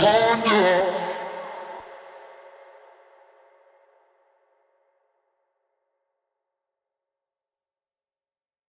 Wow.